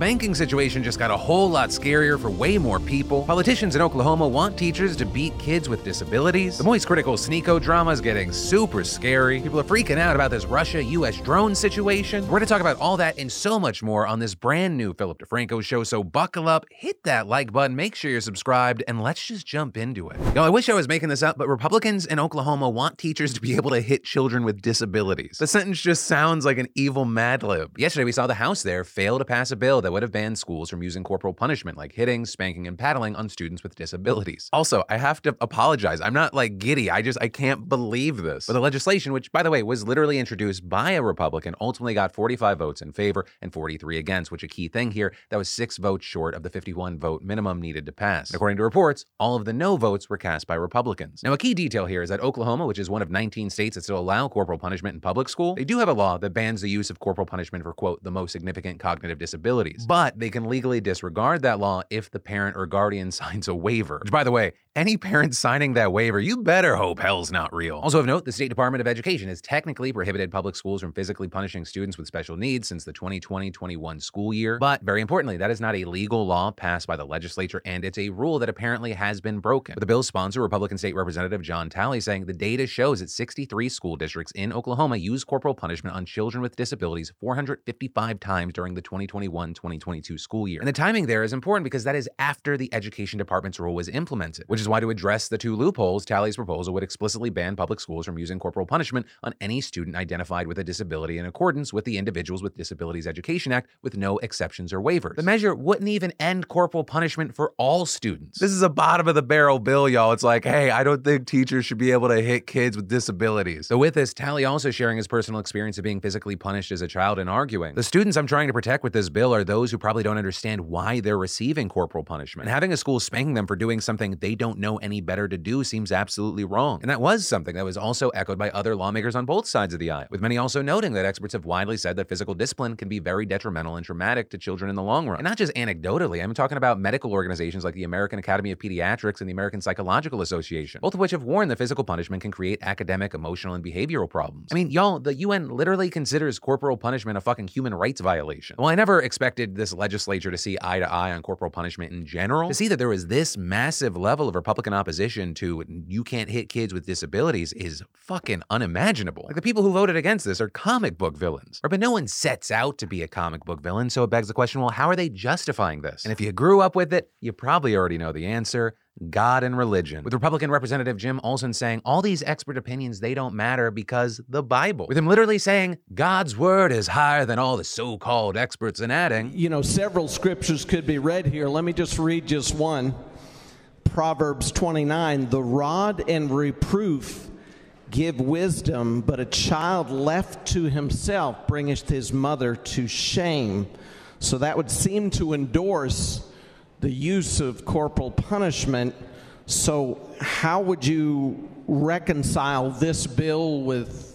banking situation just got a whole lot scarier for way more people. Politicians in Oklahoma want teachers to beat kids with disabilities. The MoistCr1TiKaL Sneako drama is getting super scary. People are freaking out about this Russia-US drone situation. We're gonna talk about all that and so much more on this brand new Philip DeFranco show, so buckle up, hit that like button, make sure you're subscribed, and let's just jump into it. Yo, I wish I was making this up, but Republicans in Oklahoma want teachers to be able to hit children with disabilities. The sentence just sounds like an evil Mad Lib. Yesterday, we saw the House there fail to pass a bill that would have banned schools from using corporal punishment like hitting, spanking, and paddling on students with disabilities. Also, I have to apologize. I'm not like giddy. I can't believe this. But the legislation, which by the way, was literally introduced by a Republican, ultimately got 45 votes in favor and 43 against, which a key thing here, that was 6 votes short of the 51 vote minimum needed to pass. And according to reports, all of the no votes were cast by Republicans. Now, a key detail here is that Oklahoma, which is one of 19 states that still allow corporal punishment in public school, they do have a law that bans the use of corporal punishment for, quote, the most significant cognitive disabilities. But they can legally disregard that law if the parent or guardian signs a waiver. Which, by the way, any parent signing that waiver, you better hope hell's not real. Also of note, the State Department of Education has technically prohibited public schools from physically punishing students with special needs since the 2020-21 school year. But very importantly, that is not a legal law passed by the legislature, and it's a rule that apparently has been broken. With the bill's sponsor, Republican State Representative John Talley, saying the data shows that 63 school districts in Oklahoma use corporal punishment on children with disabilities 455 times during the 2021-2022 school year. And the timing there is important because that is after the Education Department's rule was implemented, which is why, to address the two loopholes, Talley's proposal would explicitly ban public schools from using corporal punishment on any student identified with a disability in accordance with the Individuals with Disabilities Education Act, with no exceptions or waivers. The measure wouldn't even end corporal punishment for all students. This is a bottom of the barrel bill, y'all. It's like, hey, I don't think teachers should be able to hit kids with disabilities. So with this, Talley also sharing his personal experience of being physically punished as a child and arguing, the students I'm trying to protect with this bill are those who probably don't understand why they're receiving corporal punishment. And having a school spanking them for doing something they don't know any better to do seems absolutely wrong. And that was something that was also echoed by other lawmakers on both sides of the aisle, with many also noting that experts have widely said that physical discipline can be very detrimental and traumatic to children in the long run. And not just anecdotally, I'm talking about medical organizations like the American Academy of Pediatrics and the American Psychological Association, both of which have warned that physical punishment can create academic, emotional, and behavioral problems. I mean, y'all, the UN literally considers corporal punishment a fucking human rights violation. Well, I never expected this legislature to see eye to eye on corporal punishment in general. To see that there was this massive level of Republican opposition to you can't hit kids with disabilities is fucking unimaginable. Like, the people who voted against this are comic book villains. Or, but no one sets out to be a comic book villain, so it begs the question, well, how are they justifying this? And if you grew up with it, you probably already know the answer. God and religion. With Republican Representative Jim Olsen saying all these expert opinions, they don't matter because the Bible. With him literally saying God's word is higher than all the so-called experts, and adding, you know, several scriptures could be read here. Let me just read just one. Proverbs 29, the rod and reproof give wisdom, but a child left to himself bringeth his mother to shame. So that would seem to endorse the use of corporal punishment. So how would you reconcile this bill with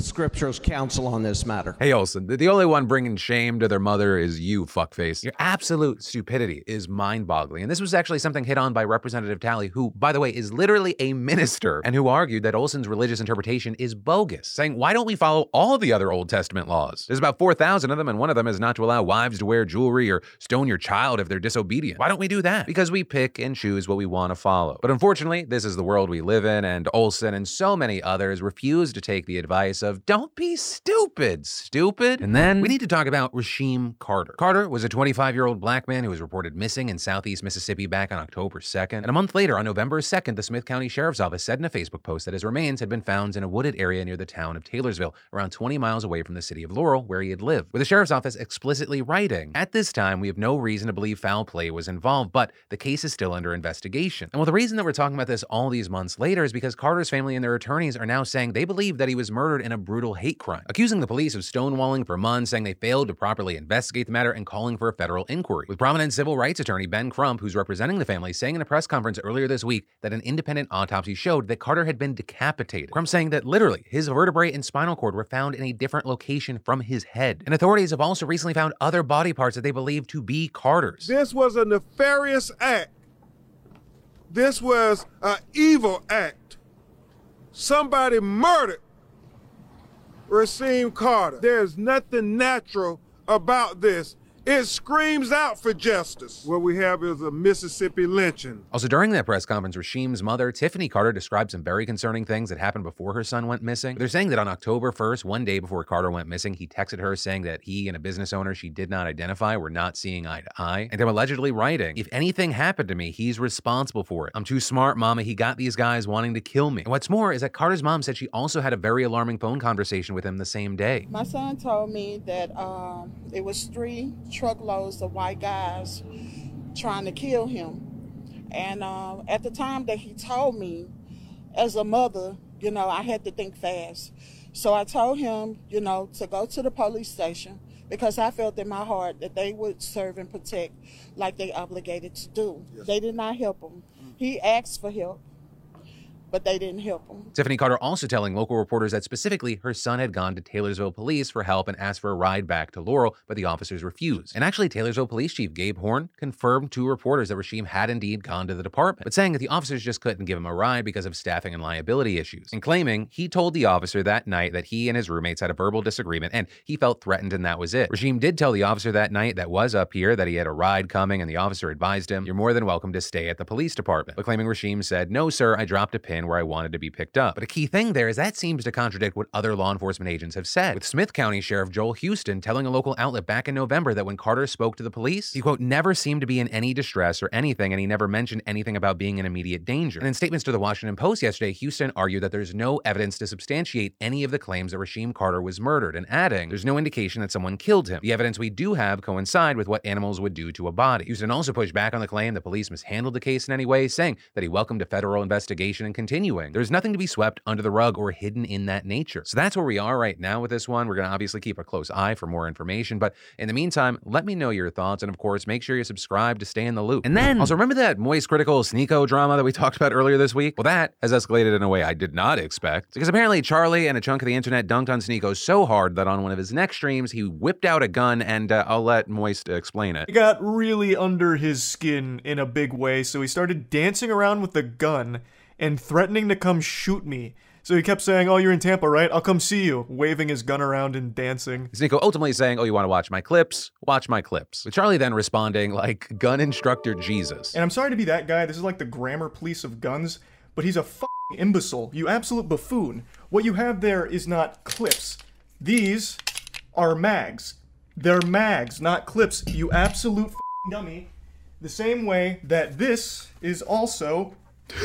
Scripture's counsel on this matter? Hey, Olsen, the only one bringing shame to their mother is you, fuckface. Your absolute stupidity is mind-boggling. And this was actually something hit on by Representative Talley, who, by the way, is literally a minister, and who argued that Olsen's religious interpretation is bogus, saying, why don't we follow all the other Old Testament laws? There's about 4,000 of them, and one of them is not to allow wives to wear jewelry or stone your child if they're disobedient. Why don't we do that? Because we pick and choose what we want to follow. But unfortunately, this is the world we live in, and Olsen and so many others refuse to take the advice of don't be stupid. And then we need to talk about Rasheem Carter. Carter was a 25-year-old black man who was reported missing in southeast Mississippi back on October 2nd. And a month later, on November 2nd, the Smith County Sheriff's Office said in a Facebook post that his remains had been found in a wooded area near the town of Taylorsville, around 20 miles away from the city of Laurel, where he had lived, with the Sheriff's Office explicitly writing, at this time, we have no reason to believe foul play was involved, but the case is still under investigation. And well, the reason that we're talking about this all these months later is because Carter's family and their attorneys are now saying they believe that he was murdered in a brutal hate crime, accusing the police of stonewalling for months, saying they failed to properly investigate the matter, and calling for a federal inquiry. With prominent civil rights attorney Ben Crump, who's representing the family, saying in a press conference earlier this week that an independent autopsy showed that Carter had been decapitated. Crump saying that literally his vertebrae and spinal cord were found in a different location from his head. And authorities have also recently found other body parts that they believe to be Carter's. This was a nefarious act. This was an evil act. Somebody murdered Rasheem Carter. There's nothing natural about this. It screams out for justice. What we have is a Mississippi lynching. Also, during that press conference, Rasheem's mother, Tiffany Carter, described some very concerning things that happened before her son went missing. They're saying that on October 1st, one day before Carter went missing, he texted her saying that he and a business owner she did not identify were not seeing eye to eye, and I'm allegedly writing, "If anything happened to me, he's responsible for it. I'm too smart, Mama. He got these guys wanting to kill me." And what's more is that Carter's mom said she also had a very alarming phone conversation with him the same day. My son told me that it was 3 truckloads of white guys trying to kill him. And at the time that he told me, as a mother, you know, I had to think fast. So I told him, you know, to go to the police station because I felt in my heart that they would serve and protect like they obligated to do. Yes. They did not help him. He asked for help, but they didn't help him. Tiffany Carter also telling local reporters that specifically her son had gone to Taylorsville police for help and asked for a ride back to Laurel, but the officers refused. And actually, Taylorsville police chief Gabe Horn confirmed to reporters that Rasheem had indeed gone to the department, but saying that the officers just couldn't give him a ride because of staffing and liability issues, and claiming he told the officer that night that he and his roommates had a verbal disagreement and he felt threatened and that was it. Rasheem did tell the officer that night that was up here that he had a ride coming, and the officer advised him, "You're more than welcome to stay at the police department." But claiming Rasheem said, "No, sir, I dropped a pin where I wanted to be picked up." But a key thing there is that seems to contradict what other law enforcement agents have said, with Smith County Sheriff Joel Houston telling a local outlet back in November that when Carter spoke to the police, he, quote, "never seemed to be in any distress or anything, and he never mentioned anything about being in immediate danger." And in statements to the Washington Post yesterday, Houston argued that there's no evidence to substantiate any of the claims that Rasheem Carter was murdered, and adding, "There's no indication that someone killed him. The evidence we do have coincide with what animals would do to a body." Houston also pushed back on the claim that police mishandled the case in any way, saying that he welcomed a federal investigation and continuing, "There's nothing to be swept under the rug or hidden in that nature." So that's where we are right now with this one. We're going to obviously keep a close eye for more information, but in the meantime, let me know your thoughts, and of course, make sure you subscribe to stay in the loop. And then, also remember that MoistCr1TiKaL Sneako drama that we talked about earlier this week? Well, that has escalated in a way I did not expect, because apparently Charlie and a chunk of the internet dunked on Sneako so hard that on one of his next streams, he whipped out a gun, and I'll let Moist explain it. He got really under his skin in a big way, so he started dancing around with the gun and threatening to come shoot me. So he kept saying, "Oh, you're in Tampa, right? I'll come see you," waving his gun around and dancing. Sneako ultimately saying, "Oh, you want to watch my clips? Watch my clips." With Charlie then responding like gun instructor Jesus. And I'm sorry to be that guy, this is like the grammar police of guns, but he's a f***ing imbecile, you absolute buffoon. What you have there is not clips. These are mags. They're mags, not clips, you absolute f***ing dummy. The same way that this is also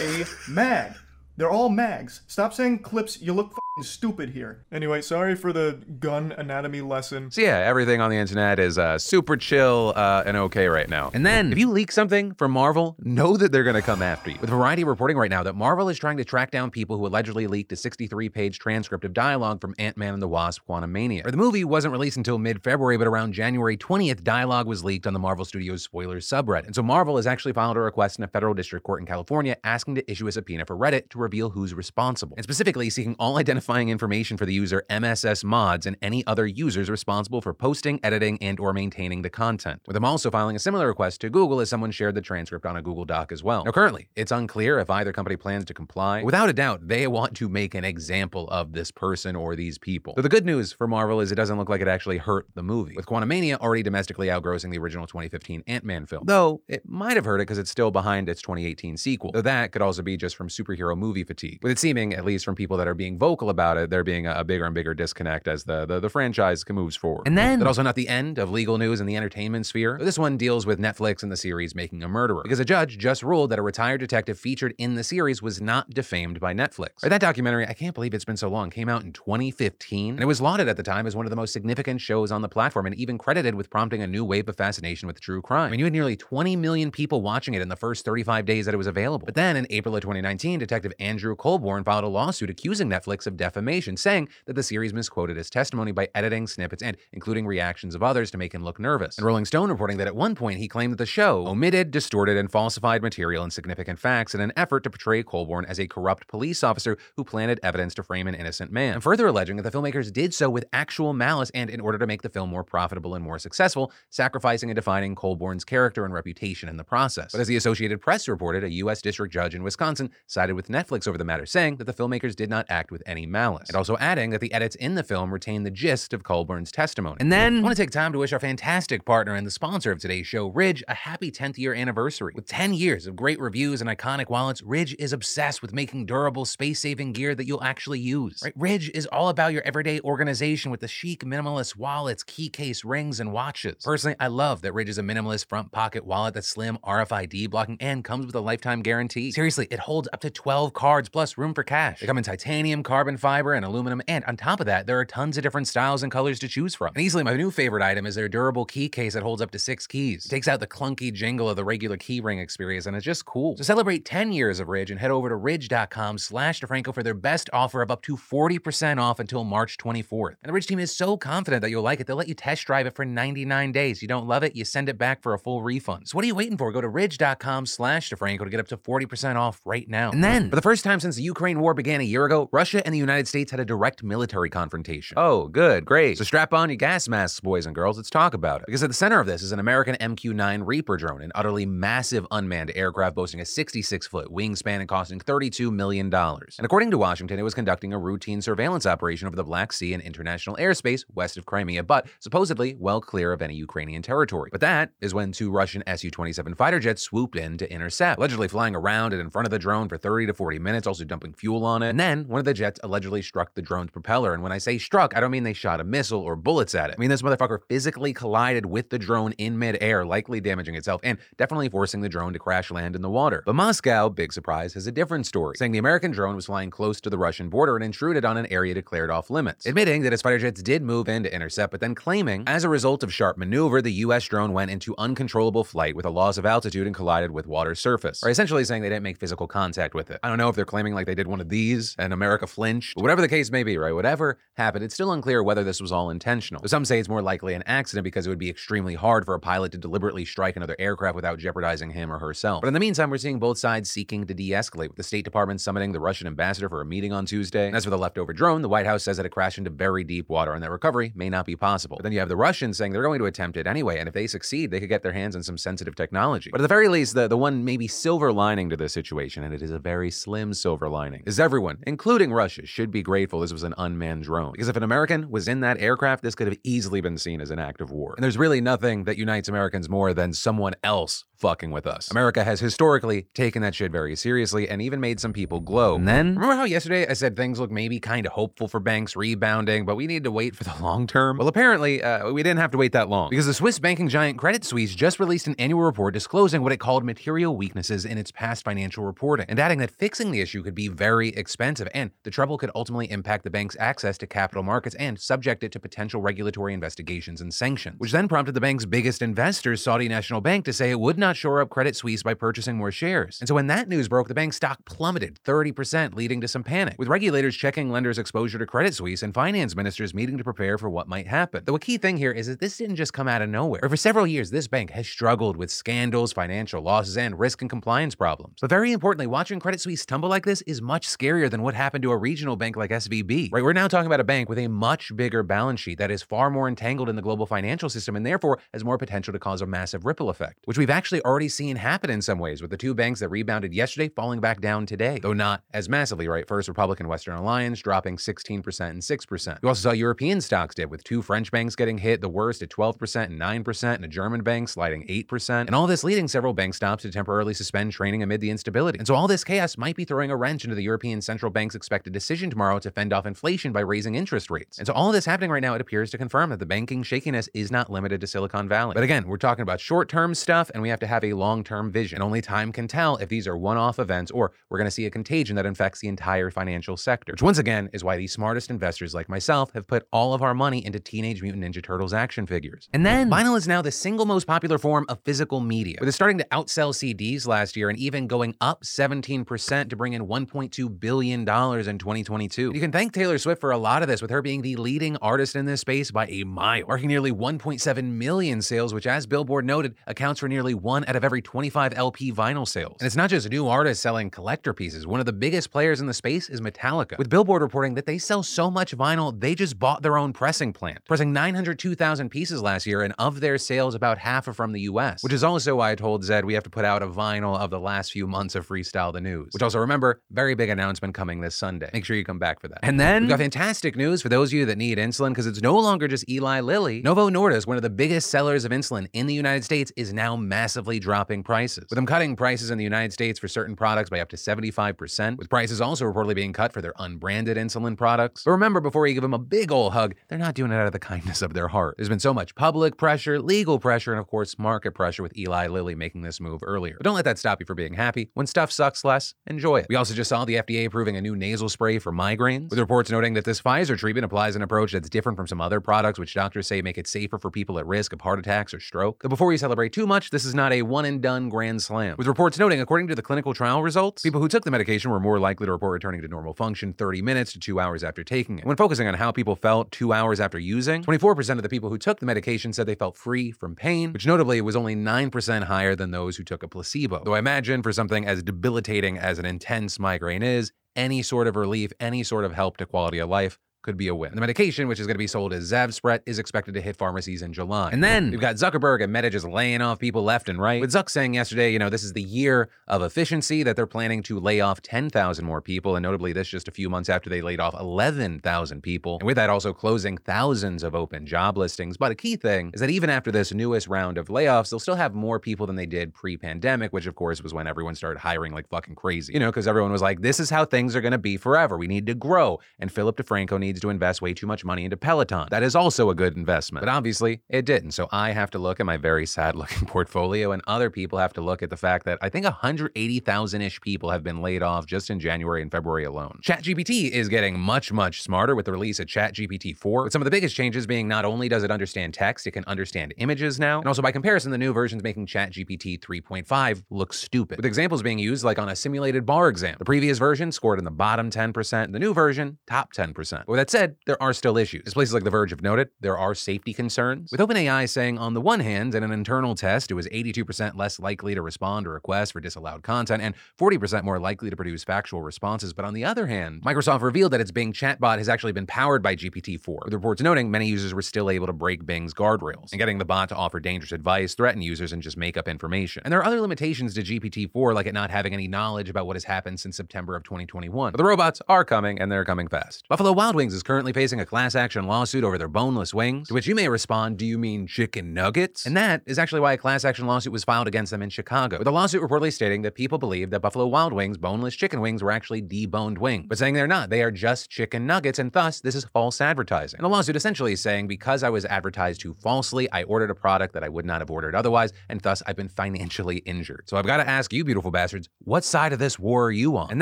a mag. They're all mags. Stop saying clips. You look stupid here. Anyway, sorry for the gun anatomy lesson. So yeah, everything on the internet is super chill and okay right now. And then, if you leak something from Marvel, know that they're gonna come after you. With Variety reporting right now that Marvel is trying to track down people who allegedly leaked a 63-page transcript of dialogue from Ant-Man and the Wasp: Quantumania. Or the movie wasn't released until mid-February, but around January 20th, dialogue was leaked on the Marvel Studios spoiler subreddit. And so Marvel has actually filed a request in a federal district court in California asking to issue a subpoena for Reddit to reveal who's responsible, and specifically seeking all identifying information for the user MSS mods and any other users responsible for posting, editing, and or maintaining the content. With them also filing a similar request to Google as someone shared the transcript on a Google Doc as well. Now currently, it's unclear if either company plans to comply. Without a doubt, they want to make an example of this person or these people. So the good news for Marvel is it doesn't look like it actually hurt the movie, with Quantumania already domestically outgrossing the original 2015 Ant-Man film. Though it might have hurt it because it's still behind its 2018 sequel, though that could also be just from superhero movie fatigue, with it seeming, at least from people that are being vocal about it, there being a bigger and bigger disconnect as the franchise moves forward. And then, but also not the end of legal news in the entertainment sphere. This one deals with Netflix and the series Making a Murderer, because a judge just ruled that a retired detective featured in the series was not defamed by Netflix. Or that documentary, I can't believe it's been so long, came out in 2015, and it was lauded at the time as one of the most significant shows on the platform, and even credited with prompting a new wave of fascination with true crime. I mean, you had nearly 20 million people watching it in the first 35 days that it was available. But then in April of 2019, Detective Andrew Colborne filed a lawsuit accusing Netflix of defamation, saying that the series misquoted his testimony by editing snippets and including reactions of others to make him look nervous. And Rolling Stone reporting that at one point he claimed that the show omitted, distorted, and falsified material and significant facts in an effort to portray Colborne as a corrupt police officer who planted evidence to frame an innocent man, and further alleging that the filmmakers did so with actual malice and in order to make the film more profitable and more successful, sacrificing and defining Colborne's character and reputation in the process. But as the Associated Press reported, a U.S. district judge in Wisconsin sided with Netflix over the matter, saying that the filmmakers did not act with any malice, and also adding that the edits in the film retain the gist of Colborne's testimony. And then I want to take time to wish our fantastic partner and the sponsor of today's show, Ridge, a happy 10th year anniversary. With 10 years of great reviews and iconic wallets, Ridge is obsessed with making durable, space-saving gear that you'll actually use. Right? Ridge is all about your everyday organization with the chic, minimalist wallets, key case, rings, and watches. Personally, I love that Ridge is a minimalist front pocket wallet that's slim, RFID blocking, and comes with a lifetime guarantee. Seriously, it holds up to 12 cards plus room for cash. They come in titanium, carbon fiber, and aluminum, and on top of that, there are tons of different styles and colors to choose from. And easily my new favorite item is their durable key case that holds up to 6 keys. It takes out the clunky jingle of the regular key ring experience, and it's just cool. So celebrate 10 years of Ridge and head over to ridge.com/DeFranco for their best offer of up to 40% off until March 24th. And the Ridge team is so confident that you'll like it, they'll let you test drive it for 99 days. You don't love it, you send it back for a full refund. So what are you waiting for? Go to ridge.com/DeFranco to get up to 40% off right now. And then, for the first time since the Ukraine war began a year ago, Russia and the United States had a direct military confrontation. Oh, good, great. So strap on your gas masks, boys and girls. Let's talk about it. Because at the center of this is an American MQ-9 Reaper drone, an utterly massive unmanned aircraft boasting a 66-foot wingspan and costing $32 million. And according to Washington, it was conducting a routine surveillance operation over the Black Sea and international airspace west of Crimea, but supposedly well clear of any Ukrainian territory. But that is when 2 Russian Su-27 fighter jets swooped in to intercept, allegedly flying around and in front of the drone for 30 to 40 minutes, also dumping fuel on it. And then one of the jets allegedly struck the drone's propeller. And when I say struck, I don't mean they shot a missile or bullets at it. I mean, this motherfucker physically collided with the drone in midair, likely damaging itself and definitely forcing the drone to crash land in the water. But Moscow, big surprise, has a different story, saying the American drone was flying close to the Russian border and intruded on an area declared off limits, admitting that its fighter jets did move in to intercept, but then claiming, as a result of sharp maneuver, the U.S. drone went into uncontrollable flight with a loss of altitude and collided with water surface, or essentially saying they didn't make physical contact with it. I don't know if they're claiming like they did one of these and America flinched, but whatever the case may be, right? Whatever happened, it's still unclear whether this was all intentional. Though some say it's more likely an accident because it would be extremely hard for a pilot to deliberately strike another aircraft without jeopardizing him or herself. But in the meantime, we're seeing both sides seeking to de-escalate, with the State Department summoning the Russian ambassador for a meeting on Tuesday. And as for the leftover drone, the White House says that it crashed into very deep water and that recovery may not be possible. But then you have the Russians saying they're going to attempt it anyway, and if they succeed, they could get their hands on some sensitive technology. But at the very least, the one maybe silver lining to this situation, and it is a very slim silver lining, is everyone, including Russia, should be grateful this was an unmanned drone. Because if an American was in that aircraft, this could have easily been seen as an act of war. And there's really nothing that unites Americans more than someone else fucking with us. America has historically taken that shit very seriously and even made some people glow. And then, remember how yesterday I said things look maybe kind of hopeful for banks rebounding, but we need to wait for the long term? Well, apparently, we didn't have to wait that long, because the Swiss banking giant Credit Suisse just released an annual report disclosing what it called material weaknesses in its past financial reporting, and adding that fixing the issue could be very expensive, and the trouble could ultimately impact the bank's access to capital markets and subject it to potential regulatory investigations and sanctions, which then prompted the bank's biggest investor, Saudi National Bank, to say it would not shore up Credit Suisse by purchasing more shares. And so when that news broke, the bank's stock plummeted 30%, leading to some panic, with regulators checking lenders' exposure to Credit Suisse and finance ministers meeting to prepare for what might happen. Though a key thing here is that this didn't just come out of nowhere. For several years, this bank has struggled with scandals, financial losses, and risk and compliance problems. But very importantly, watching Credit Suisse tumble like this is much scarier than what happened to a regional bank like SVB. Right, we're now talking about a bank with a much bigger balance sheet that is far more entangled in the global financial system and therefore has more potential to cause a massive ripple effect, which we've actually already seen happen in some ways, with the 2 banks that rebounded yesterday falling back down today, though not as massively, right? First Republic and Western Alliance dropping 16% and 6%. You also saw European stocks dip, with 2 French banks getting hit, the worst at 12% and 9%, and a German bank sliding 8%, and all this leading several bank stops to temporarily suspend trading amid the instability. And so all this chaos might be throwing a wrench into the European Central Bank's expected decision tomorrow to fend off inflation by raising interest rates. And so all this happening right now, it appears to confirm that the banking shakiness is not limited to Silicon Valley. But again, we're talking about short-term stuff, and we have to have a long-term vision. And only time can tell if these are one-off events or we're going to see a contagion that infects the entire financial sector, which once again is why the smartest investors like myself have put all of our money into Teenage Mutant Ninja Turtles action figures. And then vinyl is now the single most popular form of physical media, with it starting to outsell CDs last year and even going up 17% to bring in $1.2 billion in 2022. And you can thank Taylor Swift for a lot of this, with her being the leading artist in this space by a mile, marking nearly 1.7 million sales, which, as Billboard noted, accounts for nearly 1 out of every 25 LP vinyl sales. And it's not just new artists selling collector pieces. One of the biggest players in the space is Metallica, with Billboard reporting that they sell so much vinyl, they just bought their own pressing plant, pressing 902,000 pieces last year, and of their sales, about half are from the US, which is also why I told Zed we have to put out a vinyl of the last few months of Freestyle the News, which also, remember, very big announcement coming this Sunday. Make sure sure you come back for that. And then we've got fantastic news for those of you that need insulin, because it's no longer just Eli Lilly. Novo Nordisk, one of the biggest sellers of insulin in the United States, is now massively dropping prices, with them cutting prices in the United States for certain products by up to 75%, with prices also reportedly being cut for their unbranded insulin products. But remember, before you give them a big old hug, they're not doing it out of the kindness of their heart. There's been so much public pressure, legal pressure, and of course, market pressure with Eli Lilly making this move earlier. But don't let that stop you from being happy. When stuff sucks less, enjoy it. We also just saw the FDA approving a new nasal spray for migraines, with reports noting that this Pfizer treatment applies an approach that's different from some other products, which doctors say make it safer for people at risk of heart attacks or stroke. But before you celebrate too much, this is not a one-and-done grand slam, with reports noting, according to the clinical trial results, people who took the medication were more likely to report returning to normal function 30 minutes to 2 hours after taking it. When focusing on how people felt 2 hours after using, 24% of the people who took the medication said they felt free from pain, which notably was only 9% higher than those who took a placebo. Though I imagine for something as debilitating as an intense migraine is, any sort of relief, any sort of help to quality of life could be a win. The medication, which is going to be sold as Zavspret, is expected to hit pharmacies in July. And then we've got Zuckerberg and Meta just laying off people left and right, with Zuck saying yesterday, this is the year of efficiency, that they're planning to lay off 10,000 more people, and notably this just a few months after they laid off 11,000 people, and with that also closing thousands of open job listings. But a key thing is that even after this newest round of layoffs, they'll still have more people than they did pre-pandemic, which of course was when everyone started hiring like fucking crazy, because everyone was like, this is how things are going to be forever. We need to grow. And Philip DeFranco needs to invest way too much money into Peloton. That is also a good investment. But obviously, it didn't. So I have to look at my very sad-looking portfolio, and other people have to look at the fact that I think 180,000-ish people have been laid off just in January and February alone. ChatGPT is getting much, much smarter with the release of ChatGPT 4, with some of the biggest changes being not only does it understand text, it can understand images now, and also by comparison, the new version's making ChatGPT 3.5 look stupid, with examples being used like on a simulated bar exam. The previous version scored in the bottom 10%, the new version, top 10%. With that said, there are still issues. As places like The Verge have noted, there are safety concerns, with OpenAI saying on the one hand, in an internal test, it was 82% less likely to respond to requests for disallowed content and 40% more likely to produce factual responses. But on the other hand, Microsoft revealed that its Bing chatbot has actually been powered by GPT-4, with reports noting many users were still able to break Bing's guardrails and getting the bot to offer dangerous advice, threaten users, and just make up information. And there are other limitations to GPT-4, like it not having any knowledge about what has happened since September of 2021. But the robots are coming, and they're coming fast. Buffalo Wild Wings is currently facing a class action lawsuit over their boneless wings, to which you may respond, do you mean chicken nuggets? And that is actually why a class action lawsuit was filed against them in Chicago, with the lawsuit reportedly stating that people believe that Buffalo Wild Wings boneless chicken wings were actually deboned wings, but saying they're not, they are just chicken nuggets, and thus this is false advertising. And the lawsuit essentially is saying, because I was advertised to falsely, I ordered a product that I would not have ordered otherwise, and thus I've been financially injured. So I've got to ask you beautiful bastards, what side of this war are you on? And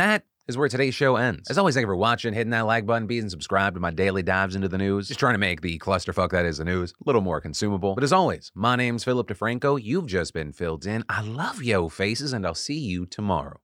that is where today's show ends. As always, thank you for watching, hitting that like button, being subscribed to my daily dives into the news. Just trying to make the clusterfuck that is the news a little more consumable. But as always, my name's Philip DeFranco. You've just been filled in. I love yo faces, and I'll see you tomorrow.